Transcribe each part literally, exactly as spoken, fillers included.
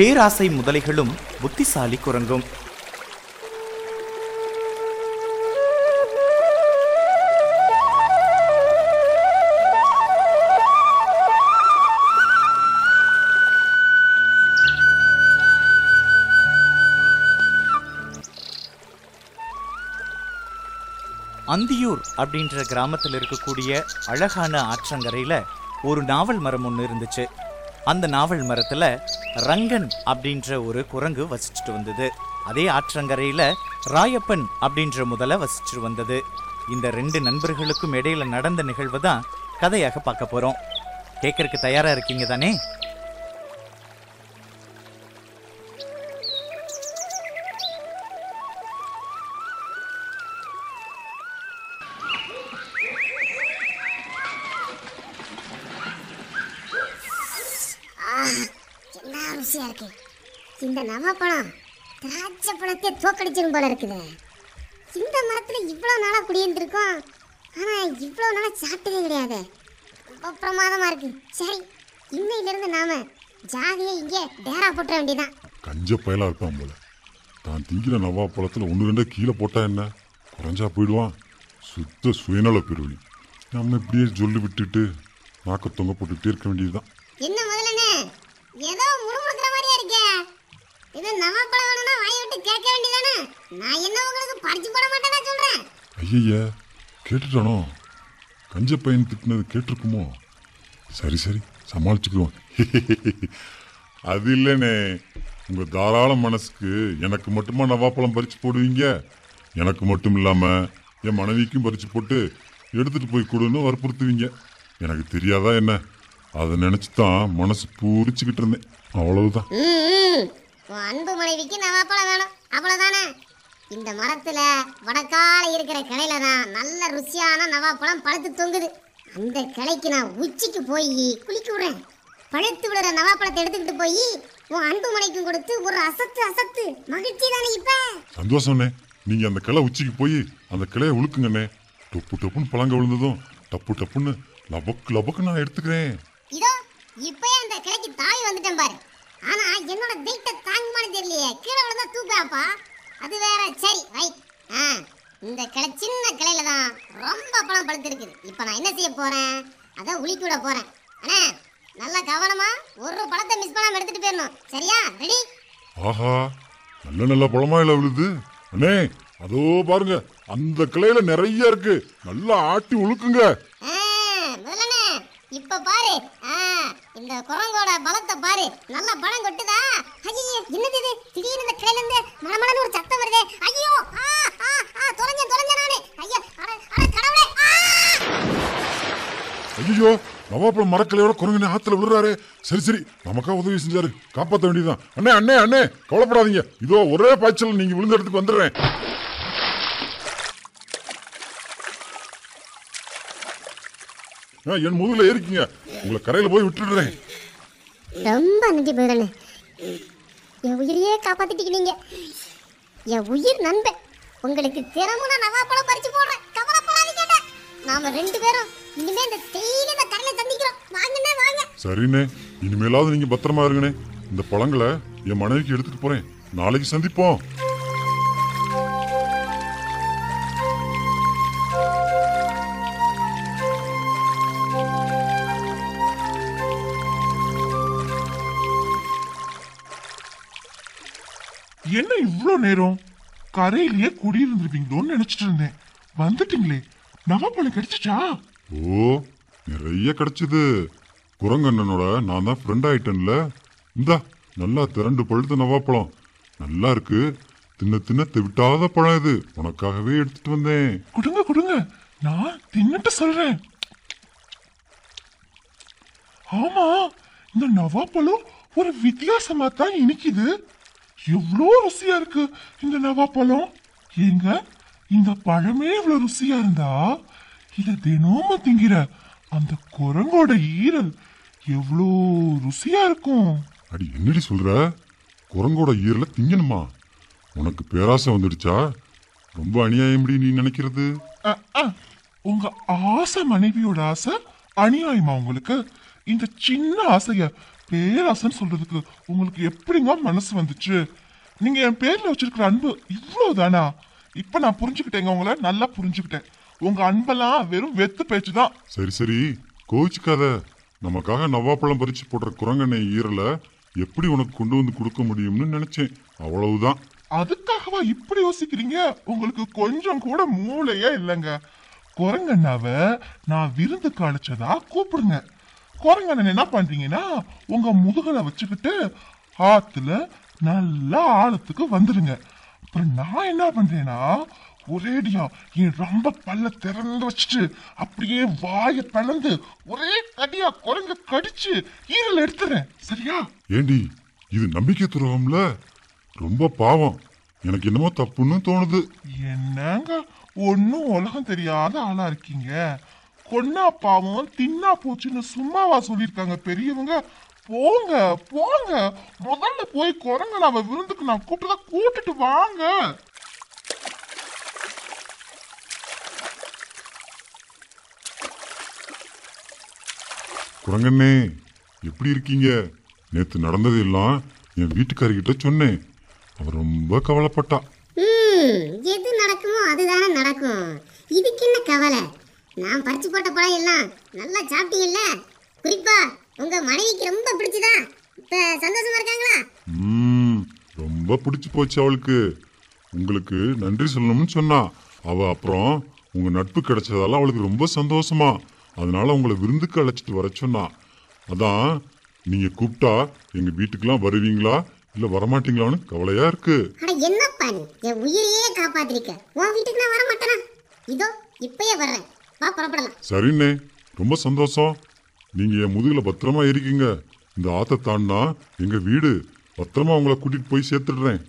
பேராசை முதலைகளும் புத்திசாலி குரங்கும். அந்தியூர் அப்படின்ற கிராமத்தில் இருக்கக்கூடிய அழகான ஆற்றங்கரையில் ஒரு நாவல் மரம் ஒன்று இருந்துச்சு. அந்த நாவல் மரத்தில் ரங்கன் அப்படின்ற ஒரு குரங்கு வசிச்சுட்டு வந்தது. அதே ஆற்றங்கரையில் ராயப்பன் அப்படின்ற முதலை வசிச்சுட்டு வந்தது. இந்த ரெண்டு நண்பர்களுக்கும் இடையில நடந்த நிகழ்வு தான் கதையாக பார்க்க போகிறோம். கேட்கறதுக்கு தயாராக இருக்கீங்க தானே? இந்த நவ பழம் திராட்சை பழத்தை தோக்கடிச்சிடும் போல இருக்குது. இந்த மரத்தில் இவ்வளோ நாளாக குடியிருந்துருக்கோம், ஆனால் இவ்வளோ நாளாக சாப்பிட்டதே கிடையாது. ரொம்ப பிரமாதமாக இருக்கு. சரி, இன்னையிலிருந்து நாம ஜாதியை இங்கே டேரா போட்டுற வேண்டியதான். கஞ்ச பயலாக இருப்பான் போல. தான் திங்கிற நவா பழத்தில் ஒன்று ரெண்டா கீழே போட்டால் என்ன, குறைஞ்சா போயிடுவான். சுத்த சுயநல பெருவழி. நம்ம இப்படியே சொல்லி விட்டுட்டு நாக்க தொங்க போட்டுக்கிட்டே இருக்க வேண்டியதுதான். என்ன முதல்ல ஏதோ முறுமுறுக்கிற மாதிரியா இருக்கே? இது நம்ம பழம்னா வாயை விட்டு கேட்க வேண்டியதானே. நான் என்ன உங்களுக்கு பறிச்சு போட மாட்டேன்னா சொல்றேன். ஐயா கேட்டுட்டானோ? கஞ்ச பையன் திட்டினது கேட்டிருக்குமோ? சரி சரி சமாளிச்சுக்குவோம். அது இல்லைண்ணே, உங்க தாராள மனசுக்கு எனக்கு மட்டுமா நவாப்பழம் பறிச்சு போடுவீங்க? எனக்கு மட்டும் இல்லாம என் மனைவிக்கும் பறிச்சு போட்டு எடுத்துட்டு போய் கொடுன்னு வற்புறுத்துவீங்க. எனக்கு தெரியாதா என்ன? அதை நினைச்சுதான் மனசு பூரிச்சுக்கிட்டு இருந்தேன், அவ்வளவுதான். அன்பு மனைவிக்கு நவாப்பழம் வேணும், அவ்வளவுதானே. இந்த மரத்துல வடக்கால இருக்கிற கிளையில தான் நல்ல ருசியான நவாப்பழம் பழுத்து தொங்குது. அந்த கிளைக்கு நான் உச்சிக்கு போய் குளிக்க விடுறேன். பழுத்து விடுற நவாப்பழத்தை எடுத்துக்கிட்டு போய் உன் அன்பு மனைக்கும் கொடுத்து ஒரு அசத்து அசத்து மகிழ்ச்சி தானே. இப்ப சந்தோஷம்ண்ணே. நீங்க அந்த கிளை உச்சிக்கு போய் அந்த கிளைய உழுக்குங்கண்ணே. டொப்பு டொப்புன்னு பழங்க விழுந்ததும் டப்பு டப்புன்னு லபக்கு லபக்கு நான் எடுத்துக்கிறேன். இதோ இப்பயே அந்த கிளைக்கு தாவி வந்துட்டேன் பாரு. ஆனா என்னோட வெயிட்ட தாங்குமான்னு தெரியலையே, கீழே விழுந்தா தூக்காப்பா. அது வேற. சரி வை, இந்த கிளை சின்ன கிளையில தான் ரொம்ப பழம் பழுத்து இருக்குது. இப்போ நான் என்ன செய்ய போறேன், அதை உளிக்க விட போறேன். அண்ணே நல்லா கவனமா ஒரு பழத்தை மிஸ் பண்ணாம எடுத்துட்டு போயிடணும், சரியா? ரெடி? ஆஹா, நல்ல நல்ல பழமா இல்ல விழுது. அண்ணே அதோ பாருங்க, அந்த கிளையில நிறைய இருக்கு, நல்லா ஆட்டி உழுக்குங்க. இப்ப பாரு, இந்த குரங்கோட பலத்தை பாரு, நல்லா பழம் கொட்டுதா? ஐயோ என்னது இது, திடீர்னு இந்த கிளையில இருந்து மணமணன்னு ஒரு சத்தம் வருதே. ஐயோ ஆ ஆ ஆ தொலைஞ்ச தொலைஞ்ச நானே. ஐயோ அட அட கடவுளே! ஐயோ நவாப்பழம் மரக்கிளையோட குரங்கனே ஆத்துல விழுறாரு. சரி சரி நமக்கா உதவி செஞ்சாரு, காப்பாற்ற வேண்டியதுதான். அண்ணே அண்ணே அண்ணே கவலைப்படாதீங்க, இதோ ஒரே பாய்ச்சல் நீங்க விழுந்த இடத்துக்கு வந்துடுறேன். என் முதுகுல ஏறிக்கீங்க, உங்களை கரையில போய் விட்டுடுறேன். ரொம்ப நன்றி முதல்ல, என் உயிரையே காப்பாத்திட்டீங்க. என் உயிர் நண்பன், உங்களுக்கு திறமுனா நவாப்பழம் பறிச்சு போடுறேன், கவலைப்படாதீங்க. நாம ரெண்டு பேரும் இனிமே இந்த தேயிலை கரையில சந்திக்கிறோம், வாங்கண்ணே வாங்க. சரிண்ணே, இனிமேலாவது நீங்க பத்திரமா இருங்கண்ணே. இந்த பழங்களை என் மனைவிக்கு எடுத்துட்டு போறேன், நாளைக்கு சந்திப்போம். என்ன இவ்வளோ நேரம் கரையிலேயே குடியிருந்துருப்பீங்களோன்னு நினைச்சிட்டு இருந்தேன், வந்துட்டீங்களே. நவாப்பழம் கிடைச்சிச்சா? ஓ நிறைய கிடைச்சிது. குரங்கண்ணனோட நான் தான் ஃப்ரெண்ட் ஆயிட்டேன்ல. இந்தா நல்லா திரண்டு பழுத்த நவாப்பழம், நல்லா இருக்கு. தின்ன தின்ன விட்டாத பழம் இது, உனக்காகவே எடுத்துட்டு வந்தேன். கொடுங்க கொடுங்க, நான் தின்னுட்டு சொல்றேன். ஆமா இந்த நவாப்பழம் ஒரு வித்தியாசமா தான் இனிக்குது. எவ்வளோ ருசியா இருக்கு இந்த நவாப்பழம். ஏங்க இந்த பழமே இவ்வளோ ருசியா இருந்தா இதை தினோம திங்கிற அந்த குரங்கோட ஈரல் எவ்வளோ ருசியா இருக்கும். அடி என்னடி சொல்ற, குரங்கோட ஈரலை திங்கணுமா? உனக்கு பேராசை வந்துடுச்சா? ரொம்ப அநியாயம் நீ நினைக்கிறது. உங்க ஆசை மனைவியோட ஆசை அநியாயமா? உங்களுக்கு இந்த சின்ன ஆசைய பேராசன்னு சொல்றதுக்கு உங்களுக்கு எப்படிங்க மனசு வந்துச்சு? நீங்க என் பேர்ல வச்சிருக்கிற அன்பு இவ்வளவுதானா? இப்ப நான் புரிஞ்சுக்கிட்டேங்க, உங்களை நல்லா புரிஞ்சுக்கிட்டேன். உங்க அன்பெல்லாம் வெறும் வெத்து பேச்சுதான். சரி சரி கோவிச்சுக்காத. நமக்காக நவாப்பழம் பறிச்சு போடுற குரங்கனை ஈரல எப்படி உனக்கு கொண்டு வந்து கொடுக்க முடியும்னு நினைச்சேன், அவ்வளவுதான். அதுக்காகவா இப்படி யோசிக்கிறீங்க? உங்களுக்கு கொஞ்சம் கூட மூளையே இல்லைங்க. குரங்கண்ணாவ நான் விருந்துக்கு அழைச்சதா கூப்பிடுங்க. குரங்கண்ணன் என்ன பண்றீங்கன்னா உங்க முதுகலை வச்சுக்கிட்டு ஆத்துல நல்லா ஆழத்துக்கு வந்துடுங்க. அப்புறம் நான் என்ன பண்றேன்னா ஒரேடியா என் ரொம்ப பல்ல திறந்து வச்சுட்டு அப்படியே வாயை பிளந்து ஒரே கடியா குரங்க கடிச்சு ஈரல் எடுத்துறேன். சரியா? ஏண்டி இது நம்பிக்கை துரோகம்ல, ரொம்ப பாவம். எனக்கு என்னமோ தப்புன்னு தோணுது. என்னங்க ஒன்னும் உலகம் தெரியாத ஆளா இருக்கீங்க. கொன்னா பாவம் தின்னா போச்சுன்னு சும்மாவா சொல்லியிருக்காங்க பெரியவங்க? போங்க போங்க, முதல்ல போய் குரங்க நாம விருந்துக்கு நான் கூப்பிட்டதா கூட்டிட்டு வாங்க. குரங்கண்ணே எப்படி இருக்கீங்க? நேத்து நடந்தது எல்லாம் என் வீட்டுக்காரிகிட்ட சொன்னேன். அவர் ரொம்ப கவலைப்பட்டா. எது நடக்குமோ அதுதானே நடக்கும், இதுக்கு என்ன கவலை? நான் பறிச்சு போட்ட பழம் எல்லாம் நல்லா சாப்பிட்டீங்கல்ல? குறிப்பா உங்க மனைவிக்கு ரொம்ப பிடிச்சதா? இப்ப சந்தோஷமா இருக்காங்களா? ம், ரொம்ப பிடிச்சு போச்சு அவளுக்கு. உங்களுக்கு நன்றி சொல்லணும்னு சொன்னா அவ. அப்புறம் உங்க நட்பு கிடைச்சதால அவளுக்கு ரொம்ப சந்தோஷமா, அதனால உங்களை விருந்துக்கு அழைச்சிட்டு வர சொன்னா. அதான் நீங்க கூப்பிட்டா எங்க வீட்டுக்குலாம் வருவீங்களா இல்ல வரமாட்டீங்களான்னு கவலையா இருக்கு. அட என்னப்பா நீ என் உயிரையே காப்பாத்திருக்க. உன் வீட்டுக்கு நான் வர மாட்டேனா? இதோ இப்பயே வரேன், வா புறப்படலாம். சரிண்ணே ரொம்ப சந்தோஷம். நீங்க என் முதுகுல பத்திரமா இருக்கீங்க. இந்த ஆத்தை தாண்டினா எங்க வீடு, பத்திரமா உங்களை கூட்டிட்டு போய் சேர்த்துடுறேன்.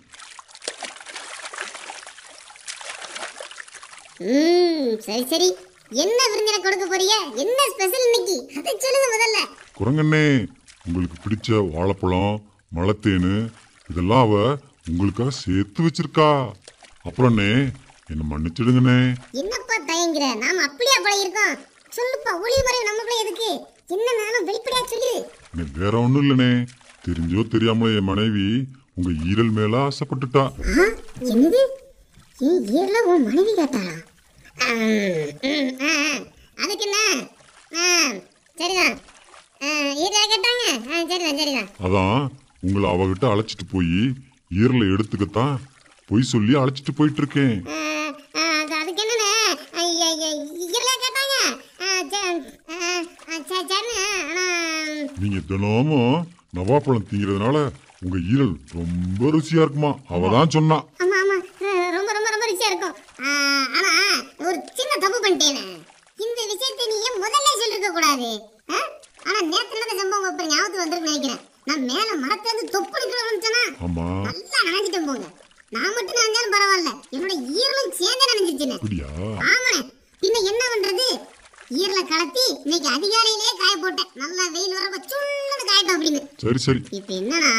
சரி சரி, என்ன விருந்தில கொடுக்க போறீங்க? என்ன ஸ்பெஷல் இன்னைக்கு அதை சொல்லுங்க முதல்ல. குரங்கண்ணே உங்களுக்கு பிடிச்ச வாழைப்பழம், மலத்தேனு இதெல்லாம் அவ உங்களுக்காக சேர்த்து வச்சிருக்கா. அப்புறம்ண்ணே என்ன மன்னிச்சிடுங்கண்ணே. என்னப்பா தயங்குற? நாம அப்படியே பழகிருக்கோம். சொல்லுப்பா, ஒளிமுறை நமக்குள்ள எதுக்கு? என்னன்னாலும் வெளிப்படையா சொல்லு. வேற ஒண்ணும் இல்லைண்ணே, தெரிஞ்சோ தெரியாமலே என் மனைவி உங்க ஈரல் மேல ஆசைப்பட்டுட்டா. என்னது? என் ஈரல உன் மனைவி கேட்டாளா? அதுக்கு என்ன? சரிதான் அதான் உங்களை அவகிட்ட அழைச்சிட்டு போய் ஈரலை எடுத்துக்கத்தான் பொய் சொல்லி அழைச்சிட்டு போயிட்டு இருக்கேன். நீங்க தினமும் நவாப்பழம் திங்கிறதுனால உங்க ஈரல் ரொம்ப ருசியா இருக்குமா, அவதான் சொன்னா. சரி சரி, இப்போ என்னன்னா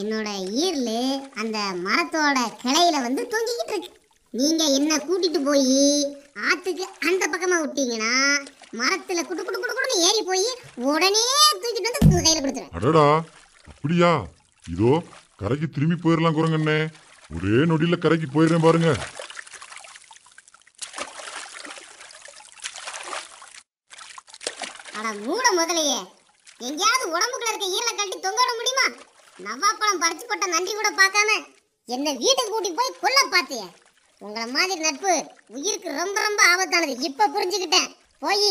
என்னோட ஈரல் அந்த மரத்தோட கிளையில வந்து தொங்கிக்கிட்டு இருக்கு. நீங்க என்ன கூட்டிட்டு போய் ஆத்துக்கு அந்த பக்கமா விட்டீங்கன்னா மரத்துல குடு குடு குடு குடுன்னு ஏறி போய் உடனே தூக்கிட்டு வந்து கையில கொடுத்துறேன். அடடா, அப்படியா? இதோ கரைக்கு திரும்பி போயிடலாம் குரங்கண்ணே, ஒரே நொடியில கரைக்கு போயிடுறேன் பாருங்க. அட மூட முதலையே, எங்கேயாவது உடம்புக்குள்ள இருக்க ஈரலை கழட்டி தொங்க விட முடியுமா? நவாப்பழம் பறிச்சு போட்ட நன்றி கூட பார்க்காம என்ன வீட்டுக்கு கூட்டி போய் கொல்ல பார்த்தியே. உங்களை மாதிரி நட்பு உயிருக்கு ரொம்ப ரொம்ப ஆபத்தானது, இப்ப புரிஞ்சுக்கிட்டேன். போய்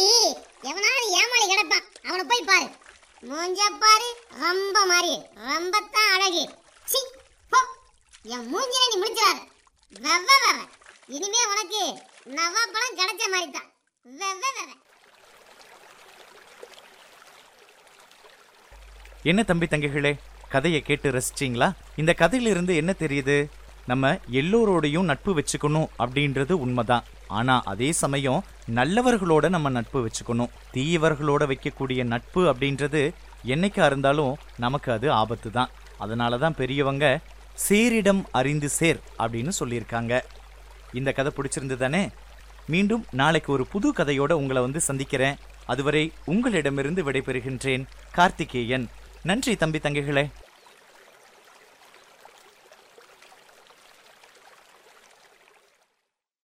எவனாவது ஏமாளி கிடப்பான், அவனை போய் பாரு. மூஞ்ச பாரு, ரொம்ப மாறி ரொம்ப தான் அழகு. சி போ, என் மூஞ்சில நீ முடிச்சாரு. வெவ வெவ, இனிமே உனக்கு நவாப்பழம் கிடைச்ச மாதிரி தான். வெவ வெவ. என்ன தம்பி தங்கைகளே, கதையை கேட்டு ரசிச்சிங்களா? இந்த கதையிலிருந்து என்ன தெரியுது? நம்ம எல்லோரோடையும் நட்பு வச்சுக்கணும் அப்படின்றது உண்மைதான். ஆனால் அதே சமயம் நல்லவர்களோட நம்ம நட்பு வச்சுக்கணும். தீயவர்களோட வைக்கக்கூடிய நட்பு அப்படின்றது என்னைக்கா இருந்தாலும் நமக்கு அது ஆபத்து தான். அதனால தான் பெரியவங்க சேரிடம் அறிந்து சேர் அப்படின்னு சொல்லியிருக்காங்க. இந்த கதை பிடிச்சிருந்து தானே? மீண்டும் நாளைக்கு ஒரு புது கதையோடு உங்களை வந்து சந்திக்கிறேன். அதுவரை உங்களிடமிருந்து விடைபெறுகின்றேன். கார்த்திகேயன். நன்றி தம்பி தங்கைகளே.